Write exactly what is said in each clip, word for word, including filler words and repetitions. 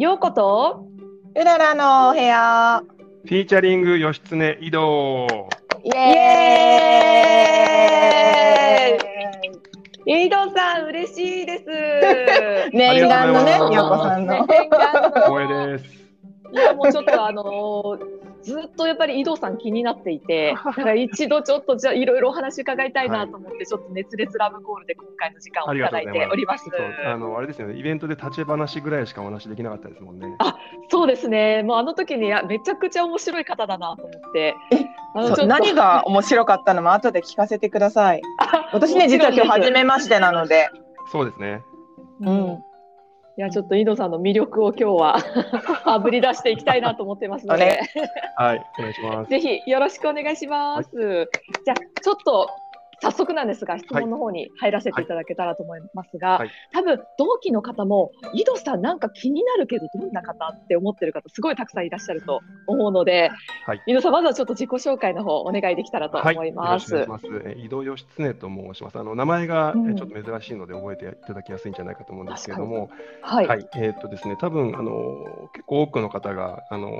ようことうららのお部屋フィーチャリング義経移動イエーイ、井戸さん嬉しいです念願のね、ようこさんの光栄です。いやもうちょっとあのー、ずっとやっぱり井戸さん気になっていて、だから一度ちょっとじゃあいろいろお話伺いたいなと思って、はい、ちょっと熱烈ラブコールで今回の時間をいただいております。あのあれですよね、イベントで立ち話ぐらいしかお話できなかったですもんね。あ、そうですね。もうあの時にめちゃくちゃ面白い方だなと思って、あのちょっと何が面白かったのも後で聞かせてください私ね、実は今日初めましてなので。そうですね、うん、いやちょっと井戸さんの魅力を今日はあぶり出していきたいなと思ってますのではい、お願いします。ぜひよろしくお願いします、はい、じゃあちょっと早速なんですが質問の方に入らせていただけたらと思いますが、はいはい、多分同期の方も井戸さんなんか気になるけどどんな方って思ってる方すごいたくさんいらっしゃると思うので、はい、井戸さんまずはちょっと自己紹介の方お願いできたらと思います。はい、よろしくお願いします。井戸義経と申します。あの名前がちょっと珍しいので覚えていただきやすいんじゃないかと思うんですけれども、はい、はい、えー、っとですね、多分あの結構多くの方があの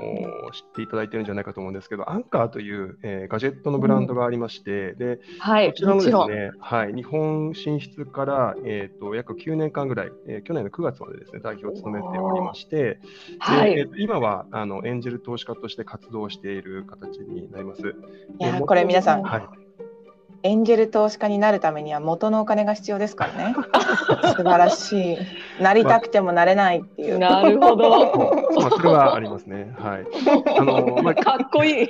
知っていただいてるんじゃないかと思うんですけど、アンカーという、えー、ガジェットのブランドがありまして、うん、で、はい、こちらですね、はい、日本進出から、えー、と約きゅうねんかんぐらい、えー、去年のくがつまでですね代表を務めておりまして、はい、えー、と今はあのエンジェル投資家として活動している形になります。いやこれ皆さん、はい、エンジェル投資家になるためには元のお金が必要ですからね素晴らしい、なりたくてもなれないっていう、まあ、なるほど、まあ、それはありますね、はい、あのまあ、かっこいい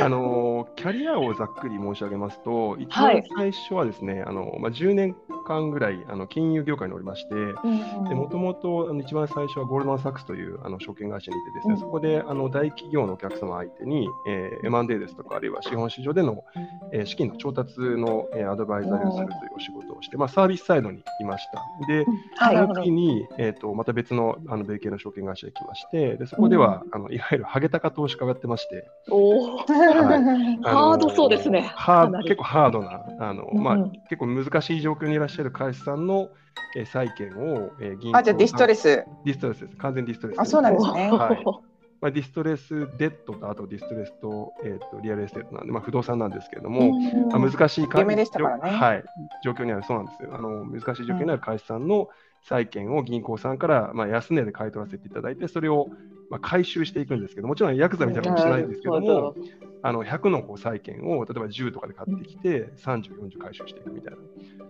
あのキャリアをざっくり申し上げますと、一番最初はですね、はい、あのまあ、じゅうねんかんぐらいあの金融業界におりまして、もともと一番最初はゴールドマン・サックスというあの証券会社にいてですね、うん、そこであの大企業のお客様相手に、えー、エムアンドエー ですとかあるいは資本市場での、えー、資金の調達の、えー、アドバイザリーをするというお仕事をして、まあ、サービスサイドにいました。で、はい、その時に、えー、とまた別 の, あの米系の証券会社に来まして、でそこでは、うん、あのいわゆるハゲタカ投資家がやってまして、おーはい、ハードそうですね。ハード、結構ハードなあの、うん、まあ、結構難しい状況にいらっしゃる会社さんの、えー、債券を、えー、銀行、あ、じゃあディストレス、ディストレスです。完全ディストレスです。あ、そうなんですね。はいまあ、ディストレスデッドと、あとディストレスと、えー、とリアルエステートなんで、まあ、不動産なんですけれども、うんまあ、難しい会社さん、はい、状況にある、そうなんですよ、あの難しい状況にある会社さんの債券を銀行さんから、まあ、安値で買い取らせていただいて、それをまあ回収していくんですけど、もちろんヤクザみたいなことしないんですけども、あのひゃくのこう債券を例えばじゅうとかで買ってきてさんじゅう、よんじゅう回収していくみたいな、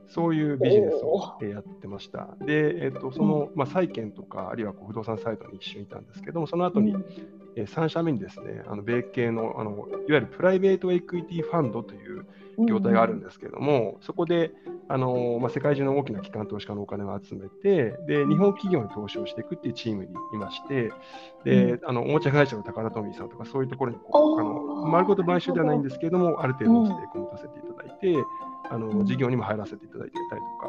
そういうビジネスをやってました。で、えー、とその、まあ、債券とかあるいはこう不動産サイトに一緒にいたんですけども、その後にさん社目にですね、あの米系 の, あのいわゆるプライベートエクイティファンドという業態があるんですけれども、そこであの、まあ、世界中の大きな機関投資家のお金を集めて、で日本企業に投資をしていくっていうチームにいまして、であのおもちゃ会社のタカラトミーさんとかそういうところにこうあの丸ごと買収ではないんですけれども、ある程度のステークを持たせていただいて、あの事業にも入らせていただいていたりと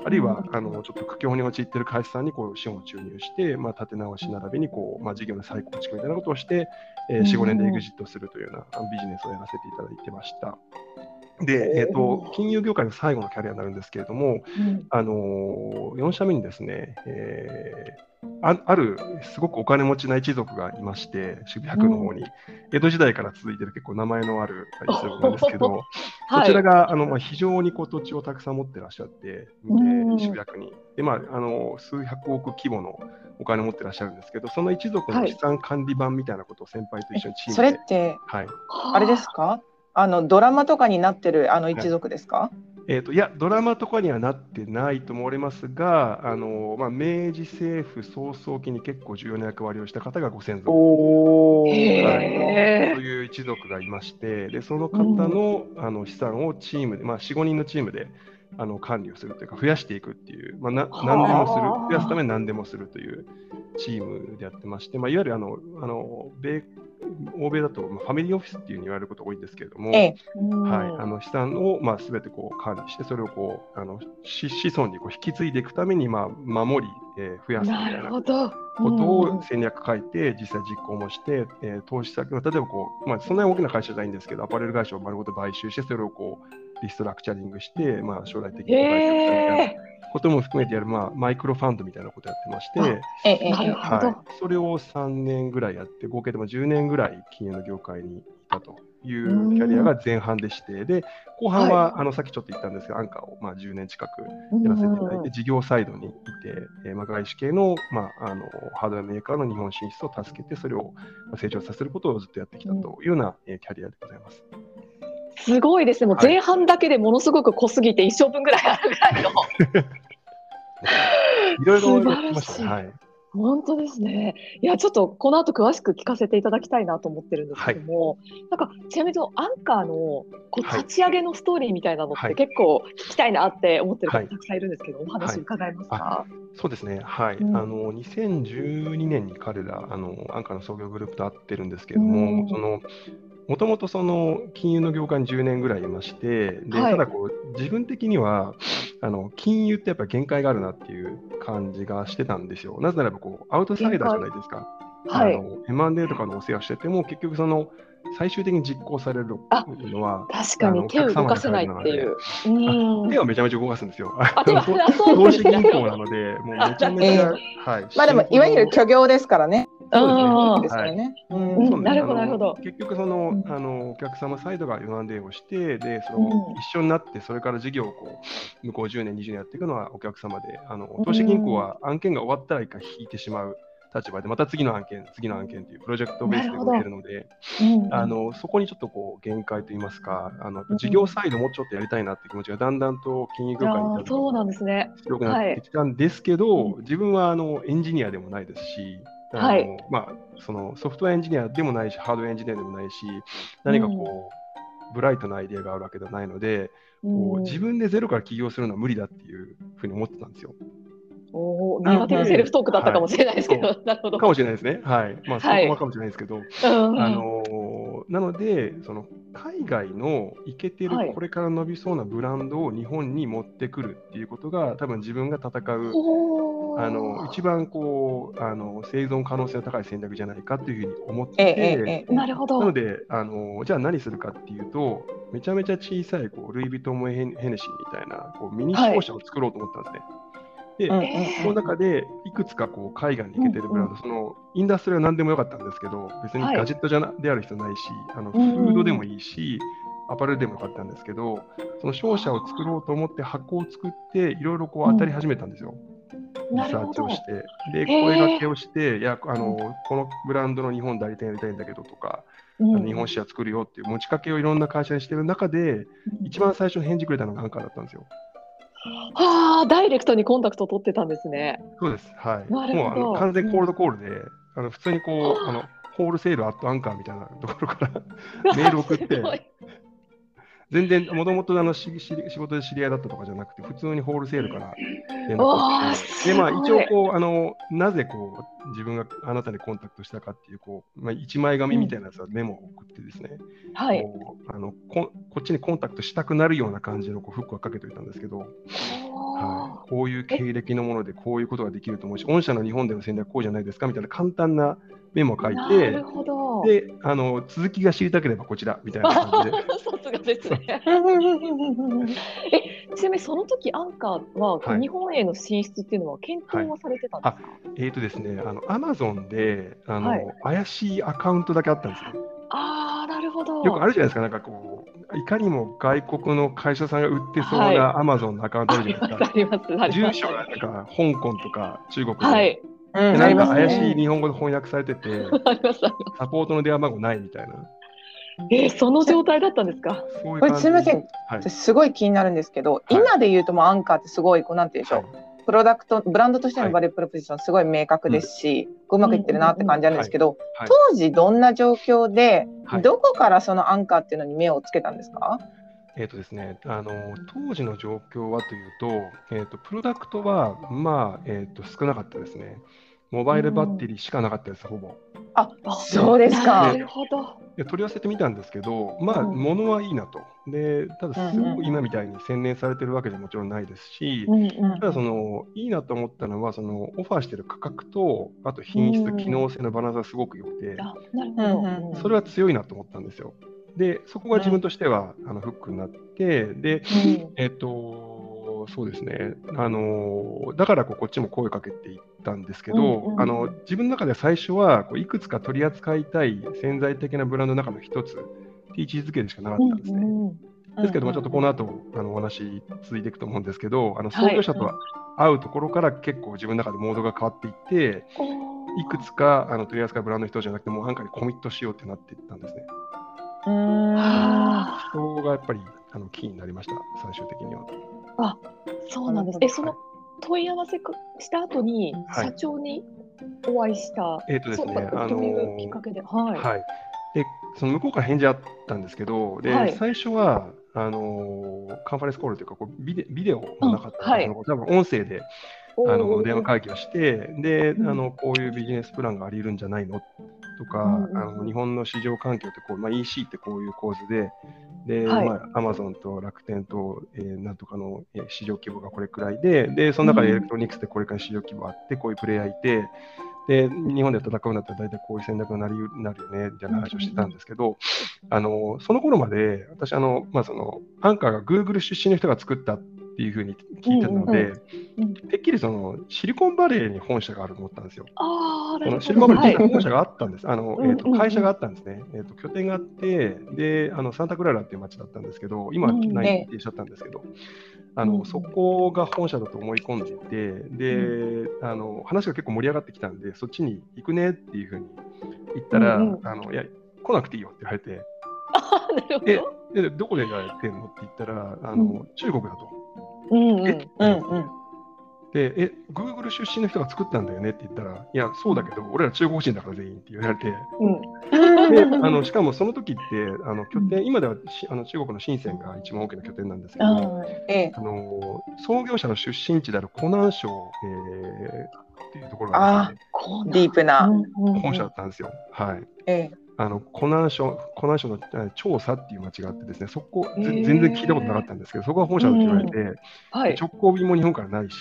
か、あるいはあのちょっと苦境に陥っている会社さんにこう資本を注入して、まあ、立て直し並びにこう、まあ、事業の再構築みたいなことをして、えー、よん、ごねんでエグジットするというようなビジネスをやらせていただいてました。で、えーと、金融業界の最後のキャリアになるんですけれども、うん、あのよん社目にですね、えー、あ, あるすごくお金持ちな一族がいまして、渋谷区の方に、うん、江戸時代から続いている結構名前のある一族なんですけどはい、こちらがあの、まあ、非常にこう土地をたくさん持ってらっしゃって、うん、渋谷区にで、まあ、あの数百億規模のお金を持ってらっしゃるんですけど、その一族の資産管理版みたいなことを先輩と一緒にチームで、はい、それって、はい、あれですか、あのドラマとかになってるあの一族ですか？はい、えー、といやドラマとかにはなってないと思われますが、あの、まあ、明治政府早々期に結構重要な役割をした方がご先祖、おー、はい、という一族がいまして、でその方 の,、うん、あの資産をチームで、まあ、よん、ごにんのチームであの管理をするというか増やしていくっていう、まあ、な何でもする、増やすために何でもするというチームでやってまして、まあ、いわゆるあのあの米欧米だとファミリーオフィスっていうに言われることが多いんですけれども、ええ、はい、あの資産をまあ全てこう管理して、それをこうあの子孫にこう引き継いでいくためにまあ守り、えー、増やすみたいなことを戦略書いて、うん、実際実行もして、えー、投資先は例えばこう、まあ、そんなに大きな会社じゃないんですけど、アパレル会社を丸ごと買収して、それをこうリストラクチャリングして、まあ、将来的に買収するみたいなことも含めてやる、まあ、マイクロファンドみたいなことやってまして、ええはい、それをさんねんぐらいやって、合計でもじゅうねんぐらい金融の業界にいたというキャリアが前半でして、で後半は、はい、あのさっきちょっと言ったんですが、アンカーをまあじゅうねん近くやらせていただいて、事業サイドにいて、えーまあ、外資系の、まあ、あのハードウェアメーカーの日本進出を助けて、それを成長させることをずっとやってきたというようなキャリアでございます。すごいですね。もう前半だけでものすごく濃すぎて一生分ぐらいあるぐらいのいろいろやってましたね、はい、本当ですね。いやちょっとこの後詳しく聞かせていただきたいなと思ってるんですけども、はい、なんかちなみにアンカーのこう立ち上げのストーリーみたいなのって結構聞きたいなって思ってる方たくさんいるんですけど、はい、お話伺えますか？はい、そうですね、はい、うん、あのにせんじゅうにねんに彼らあのアンカーの創業グループと会ってるんですけれども、うん、そのもともとその金融の業界にじゅうねんぐらいいまして、で、はい、ただこう自分的にはあの金融ってやっぱ限界があるなっていう感じがしてたんですよ。なぜならばこうアウトサイダーじゃないですか。はい、あの エムアンドエー とかのお世話してても結局その最終的に実行されるのは確かに手を動かせないっていう、うん、手はめちゃめちゃ動かすんですよ。投資銀行なのでもうめちゃめちゃ、はい、まあでもいわゆる虚業ですからね。なるほどなるほど。結局その、うん、あのお客様サイドが エムアンドエー をしてでその、うん、一緒になってそれから事業をこう向こうじゅうねんにじゅうねんやっていくのはお客様で、あの投資銀行は案件が終わったら一回引いてしまう立場でまた次の案件次の案件というプロジェクトベースで動けるので、うん、あのそこにちょっとこう限界といいますか、あの事業サイドもちょっとやりたいなっていう気持ちがだんだんと金融業界に行ったと強くなってきたんですけど、はい、自分はあのエンジニアでもないですし、あの、はい、まあ、そのソフトウェアエンジニアでもないしハードウェアエンジニアでもないし何かこう、うん、ブライトなアイデアがあるわけではないので、こう自分でゼロから起業するのは無理だっていうふうに思ってたんですよ。お苦手なセルフトークだったかもしれないですけど、はい、なるほどかもしれないですね、はい、まあそこはかもしれないですけど、はい、あのー、なのでその海外のイケてるこれから伸びそうなブランドを日本に持ってくるっていうことが多分自分が戦うあの一番こうあの生存可能性の高い戦略じゃないかというふうに思って、なのであのじゃあ何するかっていうとめちゃめちゃ小さいこうルイ・ヴィトンもヘネシーみたいなこうミニ商社を作ろうと思ったんですね、はい、で、えー、その中でいくつかこう海外に行けてるブランド、うんうん、そのインダストリーは何でもよかったんですけど別にガジェットじゃな、はい、である人ないし、あのフードでもいいし、うん、アパレルでもよかったんですけど、その商社を作ろうと思って箱を作っていろいろこう当たり始めたんですよ、うん、リサーチをしてで声掛けをして、いやあのこのブランドの日本代理店やりたいんだけどとか、うん、あの日本支社作るよっていう持ち掛けをいろんな会社にしてる中で、うん、一番最初に返事くれたのがアンカーだったんですよ。はあ、ダイレクトにコンタクトを取ってたんですね。そうです、はい、もうあの完全コールドコールで、うん、あの普通にこうあのホールセールアットアンカーみたいなところからメール送って全然もともと仕事で知り合いだったとかじゃなくて普通にホールセールから連絡してで、まあ、一応こうあのなぜこう自分があなたにコンタクトしたかっていうこう、まあ、いちまい紙みたいなやつはメモを送ってですね、うん、はい、こうあの こ, こっちにコンタクトしたくなるような感じのこうフックはかけておいたんですけど、はい、こういう経歴のものでこういうことができると思うし御社の日本での戦略こうじゃないですかみたいな簡単なメモを書いて、なるほど、であの続きが知りたければこちらみたいな感じでえちなみにその時アンカーは、はい、日本への進出っていうのは検討はされてたんですか？はい、えーとですね、あのアマゾンであの、はい、怪しいアカウントだけあったんですよ。あー、なるほど。よくあるじゃないですか、なんかこういかにも外国の会社さんが売ってそうなアマゾンのアカウントあるじゃないですか、はい、住所がなんか香港とか中国の、はい、なんか怪しい日本語で翻訳されてて、サポートの電話番号ないみたいな。えー、その状態だったんですか？これすみません、はい、すごい気になるんですけど、はい、今で言うともうアンカーってすごいこうなんていうんでしょう、はい、プロダクトブランドとしてのバリュープロポジションすごい明確ですし、はい、うまくいってるなって感じあるんですけど、当時どんな状況で、はい、どこからそのアンカーっていうのに目をつけたんですか？えーとですね、あの当時の状況はというと、えーと、プロダクトは、まあえーと、少なかったですね。モバイルバッテリーしかなかったです、うん、ほぼ。あ、そうですか。なるほど。取り寄せてみたんですけど、まあ、うん、物はいいなと。で、ただ、すごく今みたいに専念されてるわけでもちろんないですし、うんうん、ただその、いいなと思ったのは、そのオファーしてる価格と、あと品質、うん、機能性のバランスがすごく良くて、それは強いなと思ったんですよ。で、そこが自分としては、うん、あのフックになって、で、うん、えっと、とそうですね、あのだからこうこっちも声かけていったんですけど、うんうん、あの自分の中で最初はこういくつか取り扱いたい潜在的なブランドの中の一つって位置づけでしかなかったんですね、うんうんですけども、ちょっとこの後あのお話続いていくと思うんですけど、あの創業者と会うところから結構自分の中でモードが変わっていって、はい、いくつかあの取り扱いブランドの人じゃなくてもうなんかにコミットしようってなっていったんですね。うーんあそこがやっぱりあのキーになりました、最終的には。あ、そうなんです。え、その問い合わせした後に社長にお会いした、はい、えーとですね、そういうきっかけで、あのー、はい、はい、でその向こうから返事あったんですけど、で、はい、最初はあのー、カンファレンスコールというかこうビデ、ビデオもなかったので、うんはい、多分音声であの電話会議をしてで、うん、あのこういうビジネスプランがあり得るんじゃないのとか、うん、あの日本の市場環境ってこう、まあ、イーシー ってこういう構図でで、はいまあ、Amazon と楽天と、えー、なんとかの、えー、市場規模がこれくらいで、でその中でエレクトロニクスってこれくらい市場規模あってこういうプレイヤーいてで日本で戦うんだったら大体こういう戦略になるよねみたいな話をしてたんですけど、あのその頃まで私あの、まあ、そのアンカーが Google 出身の人が作ったっていうふうに聞いてたので、うんうん、てっきりそのシリコンバレーに本社があると思ったんですよ。あそのシリコンバレーに本社があったんです、はい、あのえーと会社があったんですね、えーと拠点があってであのサンタクララっていう町だったんですけど今はないって言っちゃったんですけど、うんね、あのそこが本社だと思い込んでいてで、うん、あの話が結構盛り上がってきたんでそっちに行くねっていうふうに言ったら、うんうん、あのいや来なくていいよって言われてえでどこでやってんのって言ったらあの、うん、中国だとうんうんうんうん、でえ Google 出身の人が作ったんだよねって言ったらいやそうだけど俺ら中国人だから全員って言われて、うん、であのしかもその時ってあの拠点今ではあの中国の深センが一番大きな拠点なんですけど、えー、あの創業者の出身地である湖南省、えー、っていうところが、ね、あディープな本社だったんですよ、はいえーあの湖南省、湖南省の長沙っていう町があってですね、そこ全然聞いたことなかったんですけど、そこが本社だと言われて、うんはい、直行便も日本からないし、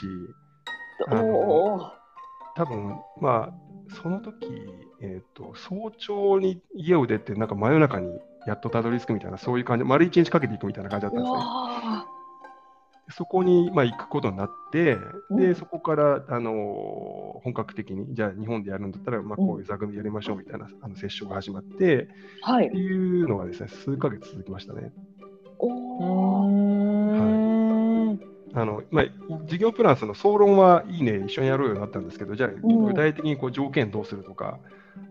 あの多分まあその時、えーと、早朝に家を出てなんか真夜中にやっとたどり着くみたいなそういう感じ、丸一日かけていくみたいな感じだったんですね。そこに、まあ、行くことになってでそこから、あのー、本格的にじゃあ日本でやるんだったら、まあ、こういう座組やりましょうみたいな、うん、あのセッションが始まって、はい、っていうのがですね数ヶ月続きましたね。おー、はいあのまあ、事業プランその総論はいいね一緒にやろうようになったんですけどじゃあ具体的にこう条件どうするとか、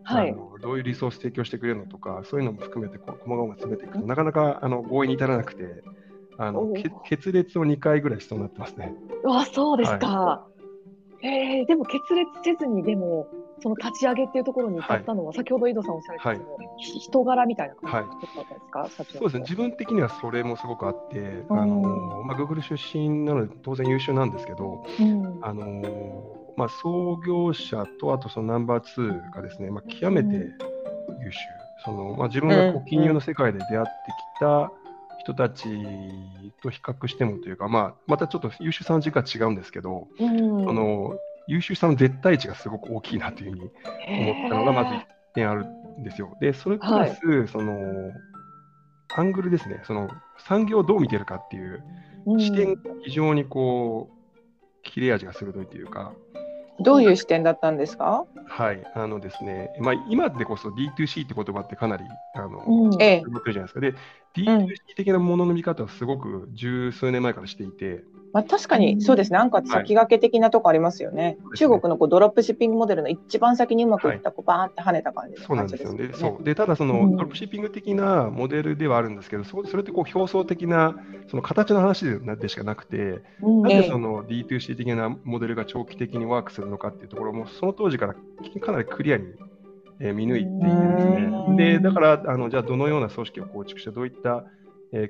はい、あのどういうリソース提供してくれるのとかそういうのも含めてこう細々詰めていくとなかなかあの合意に至らなくてあの決裂をにかいぐらいしそうになってますね。うわそうですか、はいえー、でも決裂せずにでもその立ち上げっていうところに至ったのは、はい、先ほど井戸さんおっしゃられた、はい、人柄みたいな感じだったんですか、はい、そうですね自分的にはそれもすごくあって、うんあのまあ、Google 出身なので当然優秀なんですけど、うんあのまあ、創業者とあとそのナンバーツーがですね、まあ、極めて優秀、うんそのまあ、自分がこう金融の世界で出会ってきた、うん人たちと比較してもというか、まあ、またちょっと優秀さの軸は違うんですけど、うん、あの優秀さの絶対値がすごく大きいなというふうに思ったのがまずいってんあるんですよ。でそれプラス、はい、そのアングルですねその産業をどう見てるかっていう視点が非常にこう切れ味が鋭いというかどういう視点だったんですか？はい、あのですね、まあ、今でこそ ディーツーシー って言葉ってかなりあの、うん、ええ、持ってるじゃないですか。で、ディーツーシー 的なものの見方はすごく十数年前からしていて、まあ、確かにそうですね、アンカーって先駆け的なとこありますよね。はい、中国のこうドロップシッピングモデルの一番先にうまくいった、はい、こうバーンって跳ねた感じですね。そうなんですよね。そうでただその、うん、ドロップシッピング的なモデルではあるんですけど、そ, それってこう表層的なその形の話でしかなくて、うん、なんでその ディーツーシー 的なモデルが長期的にワークするのかっていうところもその当時からかなりクリアに見抜いていてですね。でだからあのじゃあどのような組織を構築してどういった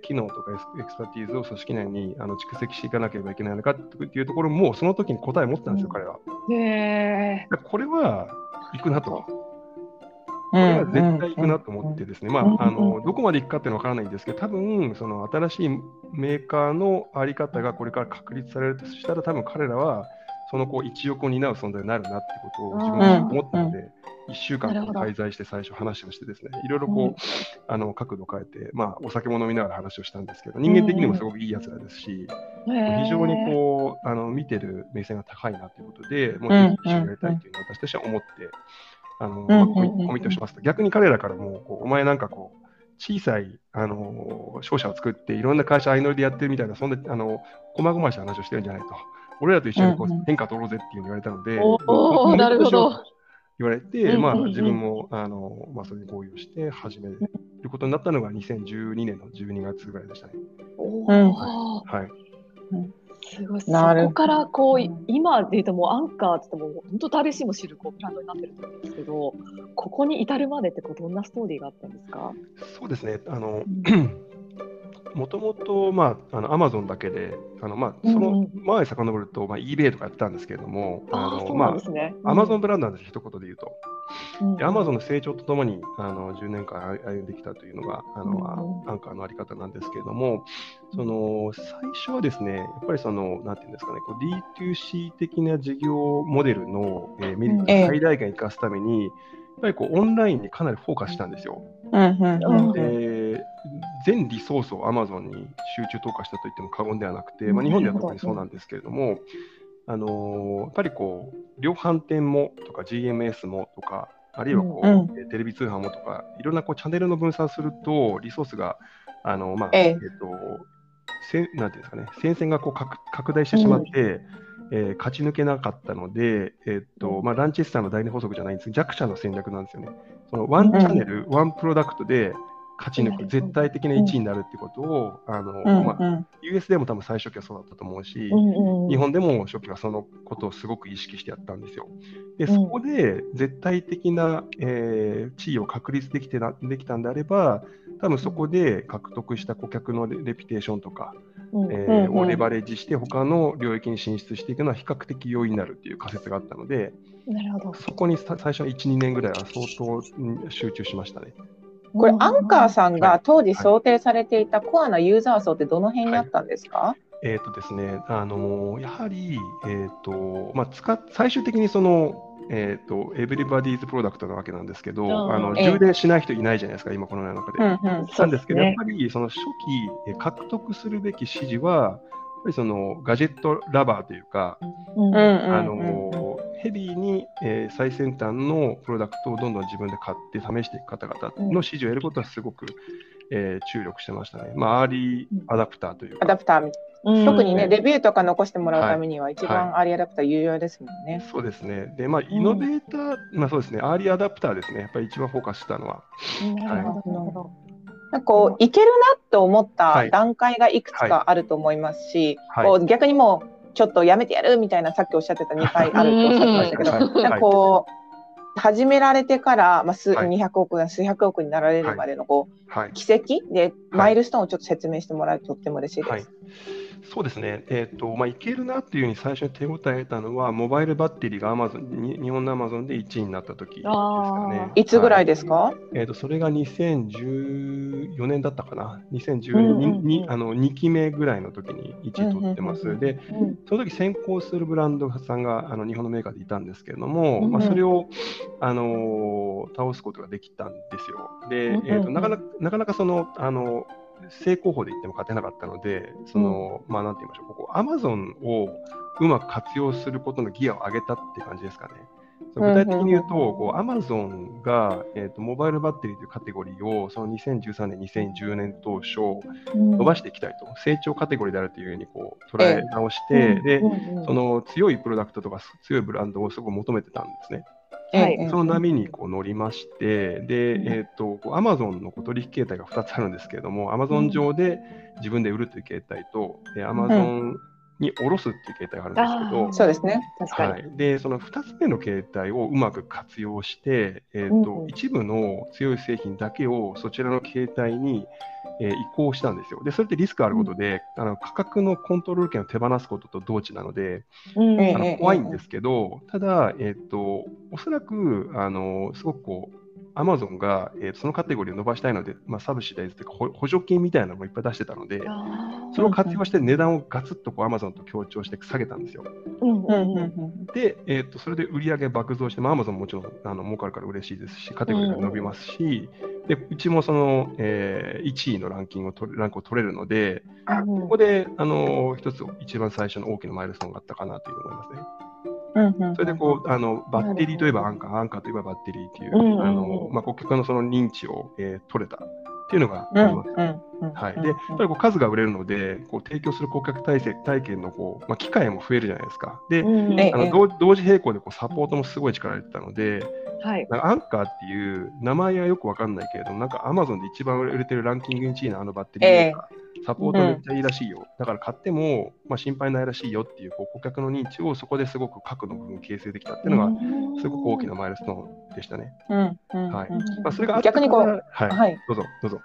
機能とかエクスパティーズを組織内にあの蓄積していかなければいけないのかっていうところもその時に答えを持ってたんですよ、彼は。へー。これは行くなと、これは絶対行くなと思ってですね、まあ、あのどこまで行くかっていうのは分からないんですけど、多分その新しいメーカーのあり方がこれから確立されるとしたら、多分彼らはそのこう一翼を担う存在になるなってことを自分は思ったので、うんうんうんいっしゅうかん滞在して最初話をしてですね、いろいろこう、うん、あの角度変えて、まあ、お酒も飲みながら話をしたんですけど、人間的にもすごくいいやつらですし、うん、非常にこうあの見てる目線が高いなということで、もう一緒にやりたいというのを私としては思って、あの、まあ、コミットしますと、逆に彼らからもこうお前なんかこう小さい、あのー、商社を作っていろんな会社相乗りでやってるみたいな、そんなあのこまごました話をしてるんじゃないと、俺らと一緒にこう、うんうん、変化取ろうぜっていうの言われたので、おお、なるほど言われて、うんうんうん、まあ、自分もあの、まあ、それに合意をして始めることになったのがにせんじゅうにねんのじゅうにがつぐらいでしたね。おー、はいはい、うん、すごい。そこからこう、うん、今でいうともうアンカーって言っても本当誰しも知るこうブランドになってると思うんですけど、ここに至るまでってこうどんなストーリーがあったんですか？そうですね、あの、うんもともとアマゾンだけで、あの、まあ、その前に遡ると、まあ、eBay とかやってたんですけれども、アマゾンブランドなんです、一言で言うと。アマゾンの成長とともにあのじゅうねんかん歩んできたというのがあの、うん、アンカーのあり方なんですけれども、その最初はですね、やっぱりそのなんていうんですかね、こう ディーツーシー 的な事業モデルの、えー、メリットを最大限生かすために、ええやっぱりこうオンラインにかなりフォーカスしたんですよ。うんうんうん、で全リソースを Amazon に集中投下したといっても過言ではなくて、まあ、日本では特にそうなんですけれども、あのー、やっぱりこう量販店もとか ジーエムエス もとか、あるいはこう、うんうん、テレビ通販もとか、いろんなこうチャンネルの分散するとリソースがあの、まあえー、えーと、せなんていうんですかね、戦線がこうか拡大してしまって、うんえー、勝ち抜けなかったので、えーっとまあ、ランチェスターの第二法則じゃないんですけど、弱者の戦略なんですよね。そのワンチャンネル、うん、ワンプロダクトで勝ち抜く、絶対的な位置になるってことを、あの、うんまあ、ユーエス でも多分最初期はそうだったと思うし、うんうん、日本でも初期はそのことをすごく意識してやったんですよ。でそこで絶対的な、えー、地位を確立できてな、できたんであれば、多分そこで獲得した顧客のレピュテーションとか、うんえーうんうん、をレバレッジして他の領域に進出していくのは比較的容易になるという仮説があったので、なるほど、そこに最初はいちにねんぐらいは相当集中しましたね。これ、うん、アンカーさんが当時想定されていたコアなユーザー層ってどの辺にあったんですか？はいはいえーとですね、あのー、やはり、えーとまあ、使っ最終的にそのえー、とエブリバディーズプロダクトなわけなんですけど、うん、あの充電しない人いないじゃないですか、えー、今この世の中で、うんうん、なんですけど、ね、やっぱりその初期獲得するべき支持はやっぱりそのガジェットラバーというか、うんうんうん、あのヘビーに、えー、最先端のプロダクトをどんどん自分で買って試していく方々の支持を得ることはすごく、えー、注力してましたね。まあ、アーリーアダプターというか、アダプターみたいな、うん、特にね、レビューとか残してもらうためには一番アーリーアダプター有用ですもんね。はいはい、そうですね。で、まあ、イノベーター、うん、まあそうですね、アーリーアダプターですね、やっぱり一番フォーカスしたのは。なるほど。なんかこういけるなと思った段階がいくつかあると思いますし、はいはい、こう逆にもうちょっとやめてやるみたいな、さっきおっしゃってたにかいあるとおっしゃってましたけど、はい、なんかこう、はい始められてから、まあ数はい、にひゃくおくや数百億になられるまでのこう、はい、奇跡で、はい、マイルストーンをちょっと説明してもらえるととっても嬉しいです。はい、そうですね、えーとまあ、いけるなっていうふうに最初に手応え得たのは、モバイルバッテリーが Amazon 日本の Amazon でいちいになった時ですかね。いつぐらいですか？はいえー、とそれがにせんじゅうよねんだったかな、にせんじゅうねんに、うんうん、あのにきめぐらいの時にいちい取ってます。うんうんうん、でその時先行するブランドさんがあの日本のメーカーでいたんですけれども、うんうんまあ、それをあのー、倒すことができたんですよ。で、うんうんうんえー、となかなか、なかなかその、あのー、正攻法で言っても勝てなかったので、その、うん、まあなんて言いましょう、ここ Amazon をうまく活用することのギアを上げたって感じですかね。具体的に言うと、うんうんうん、こう Amazon が、えー、とモバイルバッテリーというカテゴリーをそのにせんじゅうさんねん、にせんじゅうねん当初伸ばしていきたいと、うん、成長カテゴリーであるというようにこう捉え直して、えーでうんうん、その強いプロダクトとか強いブランドをすごく求めてたんですね。はい、その波にこう乗りまして、で、えーと、Amazon の取引形態がふたつあるんですけれども、Amazon 上で自分で売るという形態と、うん、Amazon に卸すという形態があるんですけど、そうですね、確かに。はい、で、そのふたつめの形態をうまく活用して、えーとうん、一部の強い製品だけをそちらの形態に、えー、移行したんですよ。で、それってリスクあることで、うん、あの価格のコントロール権を手放すことと同値なので、うん、あの怖いんですけど、うん、ただ、えーと、おそらくあのすごくこうアマゾンが、えー、そのカテゴリーを伸ばしたいので、まあ、サブシダイズというか補助金みたいなのもいっぱい出してたので、それを活用して値段をガツッとこうアマゾンと協調して下げたんですよ。うんうんうん、で、えーと、それで売り上げ爆増して、まあ、アマゾンももちろんあの儲かるから嬉しいですし、カテゴリーが伸びますし、うん、でうちもその、えー、いちいのランキングを取れ、ランクを取れるので、うん、ここで、あのー、一つ一番最初の大きなマイルストーンがあったかなという思いますね。それでこうあのバッテリーといえばアンカー、アンカーといえばバッテリーっていう、あの、まあ、顧客のその認知を、えー、取れたっていうのがあります。はい。で、やっぱりこう数が売れるので、こう提供する顧客体制体験のこう、まあ、機会も増えるじゃないですか。で、うん、あの 同, 同時並行でこうサポートもすごい力入れてたので、はい、なんかアンカーっていう名前はよくわかんないけれども、なんか Amazon で一番売れてるランキングいちいのあのバッテリーとか、えーサポートめっちゃいいらしいよ、うん、だから買っても、まあ、心配ないらしいよってい う, こう顧客の認知をそこですごく核の部分を形成できたっていうのがすごく大きなマイルストーンでしたね。逆にこう、はいはい、どうぞどうぞ。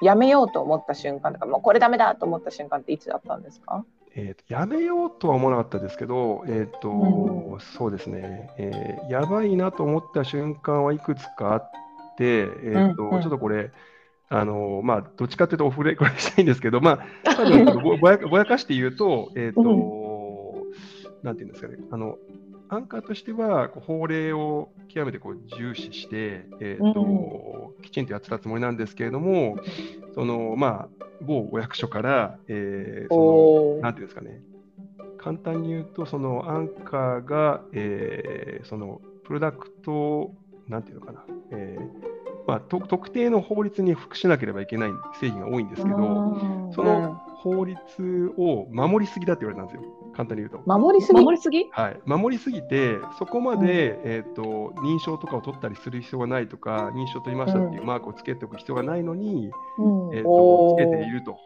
やめようと思った瞬間とか、もうこれダメだと思った瞬間っていつだったんですか？えー、やめようとは思わなかったですけど、えーとうん、そうですね、えー、やばいなと思った瞬間はいくつかあって、えーとうんうん、ちょっとこれあのまあ、どっちかというとオフレコしたいんですけど、まあ、多分 ぼ, ぼ, やぼやかして言うと、えーとうん、なんていうんですかね、あのアンカーとしてはこう法令を極めてこう重視して、えーとうん、きちんとやってたつもりなんですけれども、その、まあ、某お役所から、えー、そのなんていうんですかね、簡単に言うとそのアンカーが、えー、そのプロダクトをなんていうのかな、えーまあ、特定の法律に服しなければいけない製品が多いんですけど、その法律を守りすぎだって言われたんですよ。簡単に言うと守りすぎ、守りすぎ、はい、守りすぎてそこまで、うんえー、と認証とかを取ったりする必要がないとか、認証取りましたっていうマークをつけておく必要がないのに、うんえー、とつけていると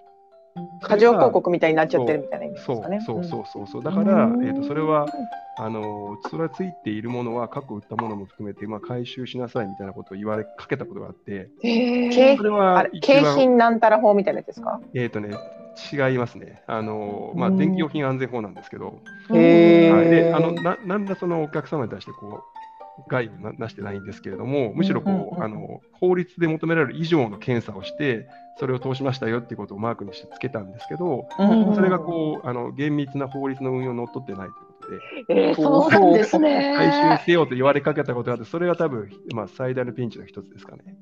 過剰広告みたいになっちゃってるみたいな意味ですかね。そうそうそうそう、だから、えーと、それはあのそれはついているものは過去売ったものも含めて、まあ、回収しなさいみたいなことを言われかけたことがあって、えー、それは景品なんたら法みたいなやつですか？えーとね、違いますね。あの、まあ、電気用品安全法なんですけど、えーはい、であの な, なんだそのお客様に対してこう害を な, なしてないんですけれども、むしろこう、うんうんうん、あの法律で求められる以上の検査をしてそれを通しましたよっていうことをマークにしてつけたんですけど、うんうん、それがこうあの厳密な法律の運用にのっとってないということで、えー、そうなんですね、回収せよと言われかけたことがあって、それが多分、まあ、最大のピンチの一つですかね。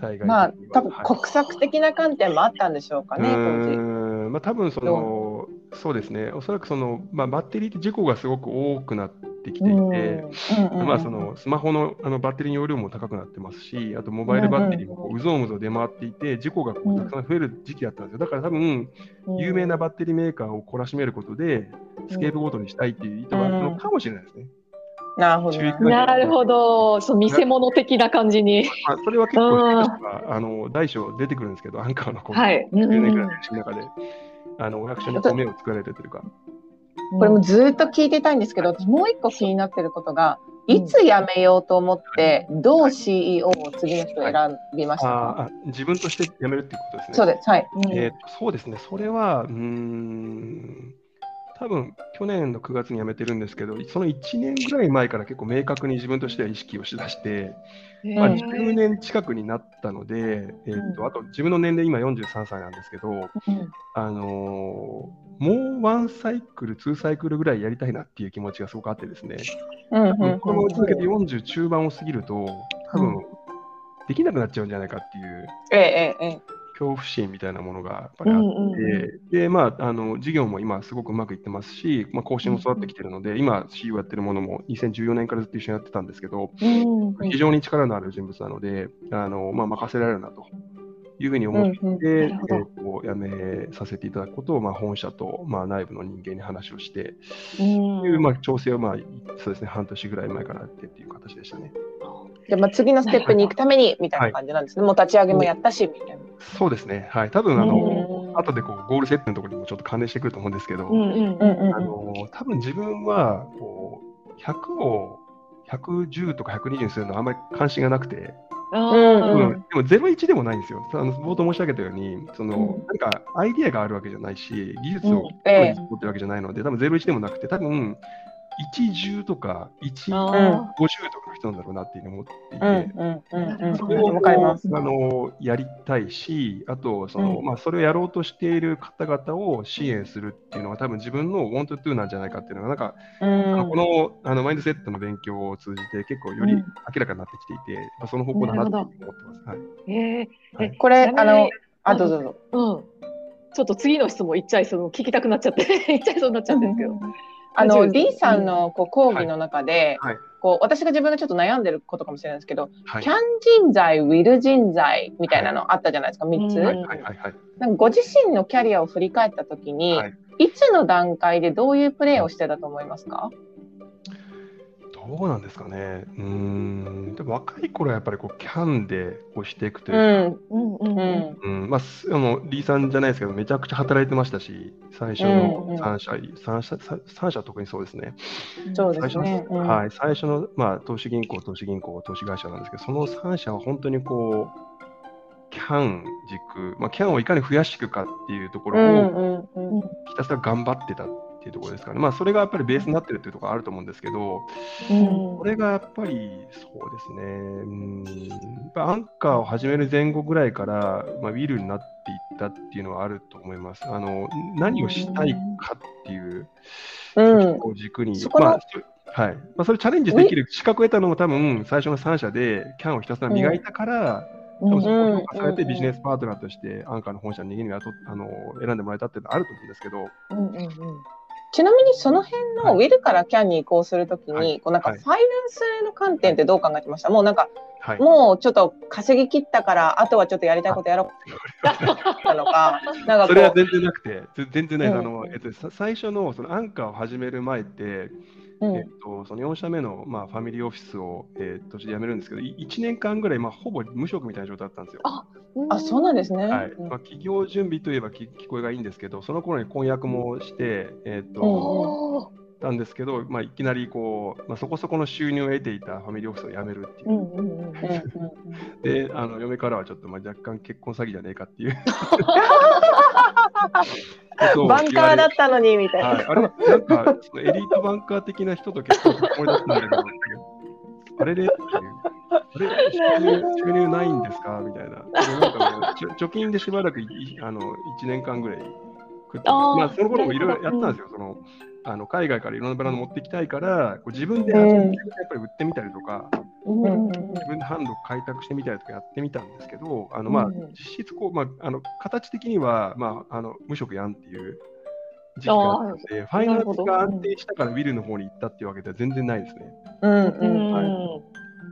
対外、まあ、多分国策的な観点もあったんでしょうかね、当時。まあ、多分そのそうですね、おそらくその、まあ、バッテリーって事故がすごく多くなってできていて、うんうんうん、まあ、そのスマホ の, あのバッテリー容量も高くなってますし、あとモバイルバッテリーもこ う, うぞうむぞ出回っていて、事故がこうたくさん増える時期だったんですよ。だから多分有名なバッテリーメーカーを懲らしめることでスケープゴートにしたいっていう意図があるのかもしれないですね。なるほど、なるほど、そう見せ物的な感じに。あ、それは結構あの大小出てくるんですけど、アンカーのこう、はい、じゅうねんくらいの歴史の中で、あのお役所に目を作られてというか。これもずっと聞いてたいんですけど、うん、もう一個気になってることが、いつ辞めようと思って、うん、どう シーイーオー を次の人を選びましたか？はいはい、あ、自分として辞めるってことですね。そうです、はい、えー、そうですね、それはうーん多分去年のくがつに辞めてるんですけど、そのいちねんぐらい前から結構明確に自分としては意識をしだして、まあ、じゅうねん近くになったので、えーっと、あと自分の年齢今よんじゅうさんさいなんですけど、うん、あのー、もういちサイクルにサイクルぐらいやりたいなっていう気持ちがすごくあってですね、この続けてよんじゅう中盤を過ぎると多分できなくなっちゃうんじゃないかっていう、ええええ恐怖心みたいなものがやっぱりあって、うんうん、で、まあ、あの事業も今すごくうまくいってますし、まあ、更新も育ってきてるので、うんうん、今 シーイーオー やってるものもにせんじゅうよねんからずっと一緒にやってたんですけど、うんうん、非常に力のある人物なので、あの、まあ、任せられるなというふうに思って、うんうん、えー、辞めさせていただくことを、まあ、本社と、まあ、内部の人間に話をして、うん、いう、まあ、調整を、まあ、そうですね、半年ぐらい前からやってっていう形でしたね。じゃあ、まあ、次のステップに行くためにみたいな感じなんですね、はい、もう立ち上げもやったし、うん、みたいな。そうですね、はい、多分あの、うん、後でこうゴール設定のところにもちょっと関連してくると思うんですけど、多分自分はこうひゃくをひゃくじゅうとかひゃくにじゅうにするのはあんまり関心がなくて、うんうん、でもゼロイチでもないんですよ。あの冒頭申し上げたように、その、うん、なんかアイディアがあるわけじゃないし、技術を持ってるわけじゃないので、うん、多分ゼロイチでもなくて、多分いちじゅうとかいちごじゅうとかの人なんだろうなって思っていて、それをあのやりたいし、あと そ, の、うんまあ、それをやろうとしている方々を支援するっていうのは多分自分の want to なんじゃないかっていうのがなんか、うん、あのこ の, あのマインドセットの勉強を通じて結構より明らかになってきていて、うんまあ、その方向だなと思ってます、はいえーはい、これあのあどうぞどうぞ、うん、ちょっと次の質問いっちゃいその聞きたくなっちゃっていっちゃいそうになっちゃうんですけど、うんあの D さんのこう講義の中で、はいはい、こう私が自分でちょっと悩んでることかもしれないですけど、はい、キャン人材、ウィル人材みたいなのあったじゃないですか、はい、みっつ、はいはいはい、なんかご自身のキャリアを振り返った時に、はい、いつの段階でどういうプレーをしてたと思いますか？どうなんですかね。うーんでも若い頃はやっぱりこうキャンで押していくというか、うんうんうん、まあ、あのリーさんじゃないですけどめちゃくちゃ働いてましたし、最初のさん社、うんうん、さん社さん社特にそうですね。そうですね。最初の、うんはい、最初の、まあ、投資銀行、投資銀行、投資会社なんですけど、そのさん社は本当にこうキャン軸、まあ、キャンをいかに増やしていくかっていうところを、うんうんうん、ひたすら頑張ってた。っていうところですからね。まあそれがやっぱりベースになってるっていうところあると思うんですけど、これがやっぱりそうですね、うん、アンカーを始める前後ぐらいから、まあ、ウィルになっていったっていうのはあると思います。あの何をしたいかっていう、うん、を軸に、うんまあはいまあ、それチャレンジできる資格を得たのも多分最初のさん社でキャンをひたすら磨いたから、うん多分そこを評価されてビジネスパートナーとしてアンカーの本社にあの選んでもらえたっていうのはあると思うんですけど、うんうんうん、ちなみにその辺のウィルからキャンに移行するときに、はい、こうなんかファイナンスの観点ってどう考えてました、はい、もうなんか、はい、もうちょっと稼ぎ切ったからあとはちょっとやりたいことやろうったのかなんかそれは全然なくて全然ない、うんあのえっと、最初 の, そのアンカーを始める前ってうんえっと、そのよん社目の、まあ、ファミリーオフィスを、えー、途中で辞めるんですけどいちねんかんぐらい、まあ、ほぼ無職みたいな状態だったんですよ。あ、うん、あそうなんですね、はいまあ、起業準備といえば聞こえがいいんですけどその頃に婚約もして、えー、っとたんですけど、まあ、いきなりこう、まあ、そこそこの収入を得ていたファミリーオフィスを辞めるっていうであの嫁からはちょっと、まあ、若干結婚詐欺じゃねえかっていうバンカーだったのにみたいな、はい、あれなんかエリートバンカー的な人と結構思い出すんだけどあれでっていうあれ収入ないんですかみたい な, なんか貯金でしばらくいあのいちねんかんぐらい食って、まあ、その頃もいろいろやったんですよ。そのあの海外からいろんなブランド持ってきたいからこう自分でやっぱり売ってみたりとか、うん、自分で販路開拓してみたりとかやってみたんですけど、あのまあ実質こう、まあ、あの形的には、まあ、あの無職やんっていう時期があったのでファイナンスが安定したからウィルの方に行ったっていうわけでは全然ないですね。うんうん、はい、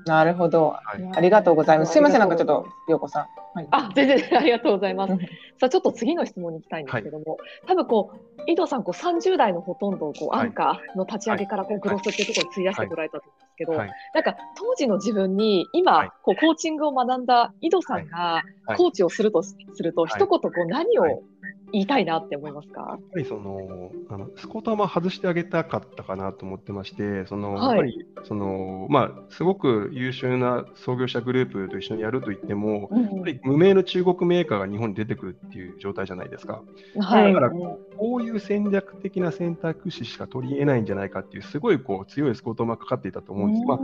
なるほど、はい、ありがとうございます。すいませんなんかちょっと陽子さん、はい、あ全然ありがとうございます、うん、さあちょっと次の質問に行きたいんですけども、はい、多分こう井戸さんこうさんじゅう代のほとんどをこう、はい、アンカーの立ち上げからこう、はい、グロースっていうところに費やしてこられたと思うんですけど、はい、なんか当時の自分に今、はい、こうコーチングを学んだ井戸さんがコーチをすると、はい、すると、はい、一言こう何を、はい言いたいなって思いますか？やっぱりそのあのスコートはまあ外してあげたかったかなと思ってまして、その、はい、やっぱりその、まあ、すごく優秀な創業者グループと一緒にやるといっても、うん、やっぱり無名の中国メーカーが日本に出てくるっていう状態じゃないですか、はい、だからこういう戦略的な選択肢しか取り得ないんじゃないかっていうすごいこう強いスコートがかかっていたと思うんです、うんまあ、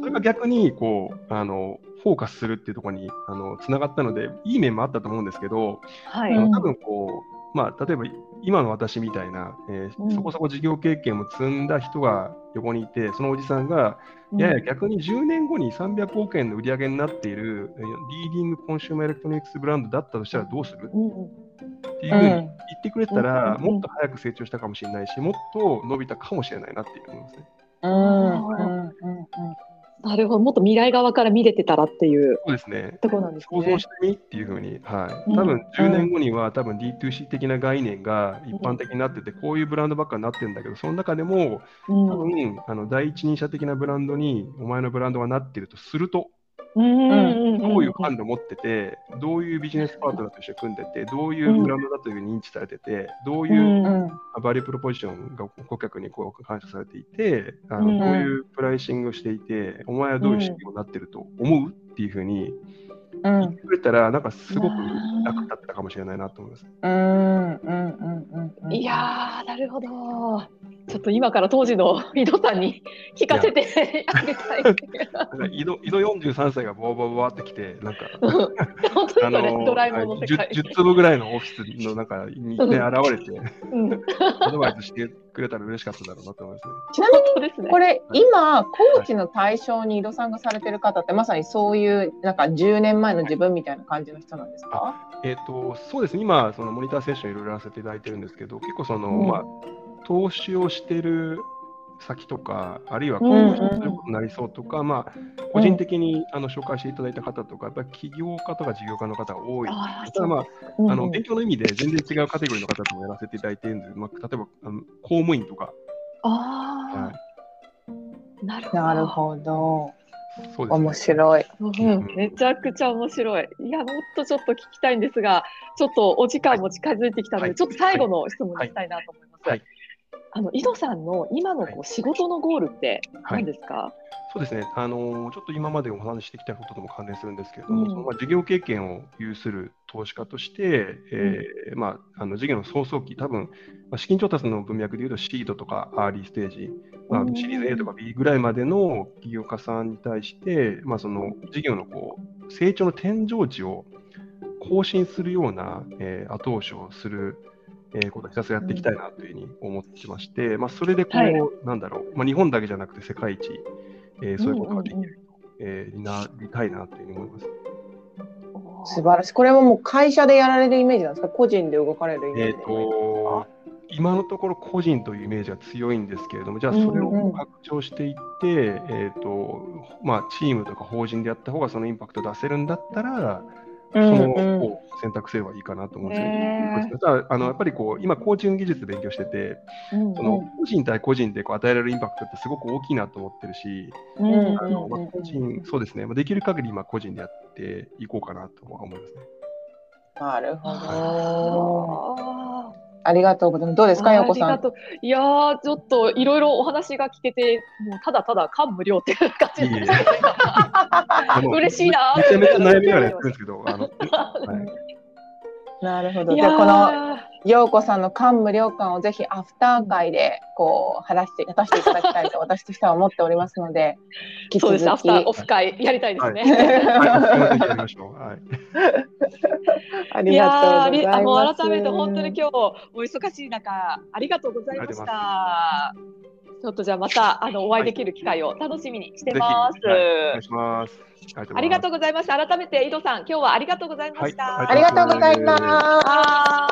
それが逆にこうあのフォーカスするっていうところにあのつながったのでいい面もあったと思うんですけど、はい、多分こう、まあ、例えば今の私みたいな、えーうん、そこそこ事業経験も積んだ人が横にいてそのおじさんが、うん、いやいや逆にじゅうねんごにさんびゃくおくえんの売り上げになっているリーディングコンシューマーエレクトロニクスブランドだったとしたらどうする、うん、っていうふうに言ってくれたら、うん、もっと早く成長したかもしれないしもっと伸びたかもしれないなっていう思いますね。うんうんなるほど、もっと未来側から見れてたらっていうそうですねところなんですね。想像してみっていうふうに、はい、多分じゅうねんごには多分 ディーツーシー 的な概念が一般的になってて、うん、こういうブランドばっかになってるんだけどその中でも多分、うん、あの第一人者的なブランドにお前のブランドがなってるとすると、うん、どういう販路持っててどういうビジネスパートナーと一緒に組んでてどういうブランドだというふうに認知されててどういうバリュープロポジションが顧客にこう感謝されていてあのどういうプライシングをしていてお前はどういう仕組みになってると思うっていうふうに言ってくれたらなんかすごく楽だったかもしれないなと思います。うんうんうんうんうん、いやーなるほど。ちょっと今から当時の井戸さんに聞かせてあげたい。井戸よんじゅうさんさいがボーボーボーってきて、なんか本当に、ね、あのドラえもんの世界 10, じゅう坪ぐらいのオフィスの中に、ね、現れて、うんうん、アドバイスしてくれたら嬉しかっただろうなと思いますね。ちなみにこれ今コーチの対象に井戸さんがされてる方ってまさにそういうなんかじゅうねんまえの自分みたいな感じの人なんですか？えーと、そうですね、今そのモニターセッションいろいろやらせていただいてるんですけど、結構その、うん、まあ投資をしてる先とか、あるいはこういうことになりそうとか、うんうん、まあ、個人的にあの紹介していただいた方とか、やっぱり起業家とか事業家の方が多い。あただ、まあうん、あの勉強の意味で全然違うカテゴリーの方ともやらせていただいているので、まあ、例えばあの公務員とか。あはい、なるほど。そうですね、面白い、うん、めちゃくちゃ面白い。いや、もっとちょっと聞きたいんですが、ちょっとお時間も近づいてきたので、はい、ちょっと最後の質問にしたいなと思います、はいはい、あの井戸さんの今のこう仕事のゴールって何ですか？はいはい、そうですね、あのちょっと今までお話ししてきたこととも関連するんですけれども、うん、そのまあ事業経験を有する投資家として、えーうんまあ、あの事業の早々期、多分、まあ、資金調達の文脈でいうとシードとかアーリーステージ、まあ、シリーズ A とか B ぐらいまでの起業家さんに対して、まあ、その事業のこう成長の天井値を更新するような、えー、後押しをすることをひたすらやっていきたいなというふうに思ってまして、うんまあ、それでこう、はい、なんだろう、まあ、日本だけじゃなくて世界一、えー、そういうことができるようになりたいなというふうに思います。素晴らしい。これはもう会社でやられるイメージなんですか？個人で動かれるイメージですか？えーとー今のところ個人というイメージが強いんですけれども、じゃあそれを拡張していって、うんうんえーとまあ、チームとか法人でやった方がそのインパクト出せるんだったら、うんうん、その方を選択すればいいかなと思うんですけど、えー、ただあのやっぱりこう今コーチング技術勉強してて、うんうん、その個人対個人でこう与えられるインパクトってすごく大きいなと思ってるし、うんうんうん、あのまあ個人そうですね、まあ、できる限り今個人でやっていこうかなとは思いますね。なるほど、はい、ありがとうございます。どうですか、よこさん。いやー、ちょっといろいろお話が聞けて、もうただただ感無量っていう感じで、いい嬉しいな。めちゃめちゃ悩みがね、ですけど、あのはい、なるほど。じゃあこのよこさんの感無量感をぜひアフター会でこう話して話していただきたいと私としては思っておりますので、引き続きそうです。アフターオフ会やりたいですね。ありがとうございます。あの改めて本当に今日お忙しい中ありがとうございました。ちょっとじゃあまたあのお会いできる機会を楽しみにしてます。はい、お願いします。ありがとうございます。改めて井戸さん、今日はありがとうございました。はい、ありがとうございました。